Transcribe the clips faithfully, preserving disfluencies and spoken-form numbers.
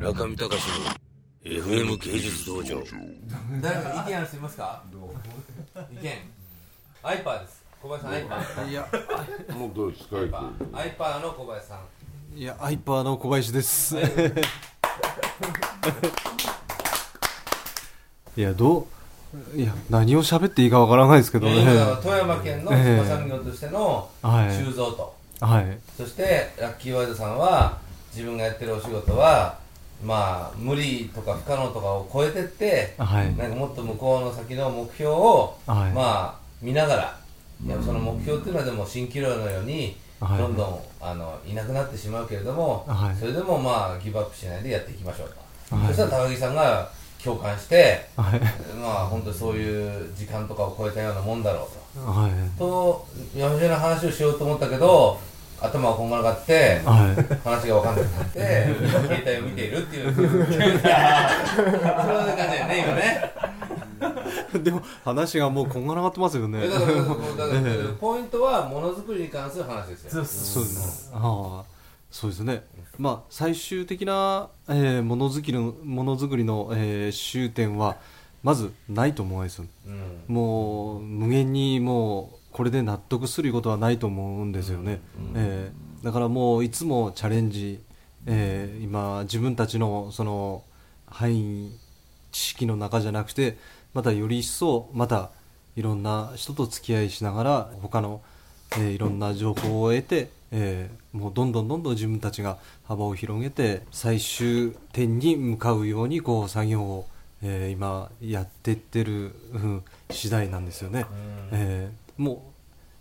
中見隆の エフエム 芸術道場。誰か意見ある人いますか？意見。アイパーです。小林さんアイパー。いや、もうどうですか？アイパー。アイパーの小林さん。いや、アイパーの小林です。はい、いやどういや何を喋っていいかわからないですけどね。富山県の筑波産業としての鋳造と、はいはい、そしてラッキーワイドさんは自分がやってるお仕事はまあ無理とか不可能とかを超えてって、はい、なんかもっと向こうの先の目標を、はい、まあ見ながら、いやその目標っていうのはでも蜃気楼のようにどんどん、はい、あのいなくなってしまうけれども、はい、それでもまあギブアップしないでやっていきましょうと、はい、そしたら高木さんが共感して、はい、まあ本当にそういう時間とかを超えたようなもんだろうと、はい、とやめじゃない話をしようと思ったけど頭がこんがらがって、はい、話が分かんなくなって携帯を見ているっていうそういう感じだよね今ね。でも話がもうこんがらがってますよね。だからだからだからポイントはものづくりに関する話ですよね。そうですね。ああそうですね。まあ、最終的な、えー、ものづくりの、ものづくりの、えー、終点はまずないと思うんですよ、うん、もう無限にもうこれで納得することはないと思うんですよね、うんえー、だからもういつもチャレンジ、えー、今自分たちのその範囲知識の中じゃなくてまたより一層またいろんな人と付き合いしながら他の、えー、いろんな情報を得てえー、もうどんどんどんどん自分たちが幅を広げて最終点に向かうようにこう作業を、えー、今やってってる、うん、次第なんですよね、えー、も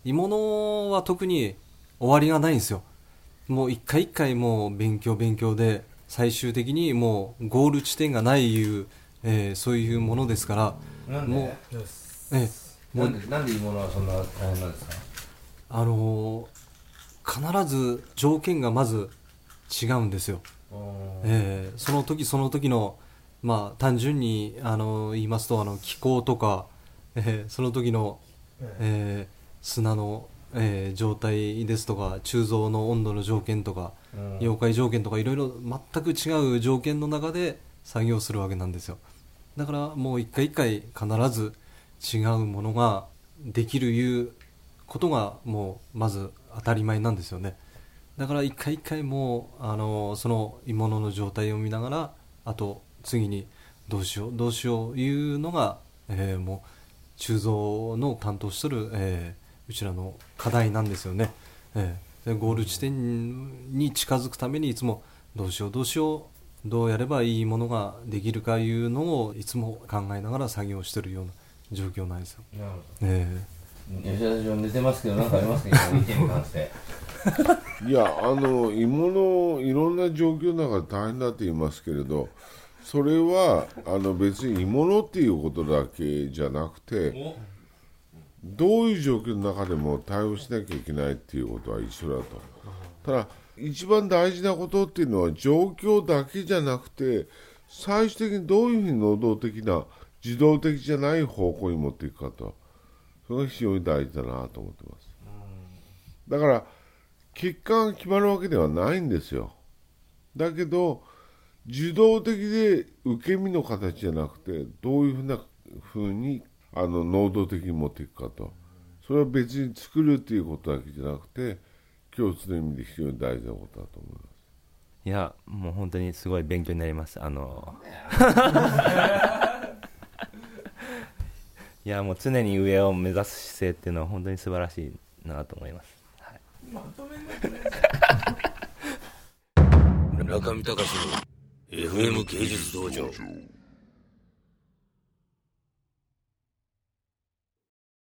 う鋳物は特に終わりがないんですよ。もう一回一回もう勉強勉強で最終的にもうゴール地点がないいう、えー、そういうものですから。なんでもう、えー、なんで、なんで鋳物はそんな大変なんですか？あのー必ず条件がまず違うんですよ、えー、その時その時の、まあ、単純にあの言いますとあの気候とか、えー、その時の、えー、砂の、えー、状態ですとか鋳造の温度の条件とか溶解条件とかいろいろ全く違う条件の中で作業するわけなんですよ。だからもう一回一回必ず違うものができるいうことがもうまず当たり前なんですよね。だから一回一回もうあのその鋳物の状態を見ながらあと次にどうしようどうしよういうのが、えー、もう鋳造の担当しとる、えー、うちらの課題なんですよね、えー、でゴール地点に近づくためにいつもどうしようどうしようどうやればいいものができるかいうのをいつも考えながら作業してるような状況なんですよ。なるほど、えー吉田さん寝てますけど何かありますか？意見に関していやあの鋳物いろんな状況の中で大変だと言いますけれどそれはあの別に鋳物っていうことだけじゃなくてどういう状況の中でも対応しなきゃいけないっていうことは一緒だと。ただ一番大事なことっていうのは状況だけじゃなくて最終的にどういうふうに能動的な自動的じゃない方向に持っていくかとそれが非常に大事だなと思ってます。だから結果が決まるわけではないんですよ。だけど受動的で受け身の形じゃなくてどういうふうなふうにあの能動的に持っていくかとそれは別に作るということだけじゃなくて共通の意味で非常に大事なことだと思います。いやもう本当にすごい勉強になります。あのいやもう常に上を目指す姿勢っていうのは本当に素晴らしいなと思います、はい、まとめな中見隆の エフエム 芸術道場。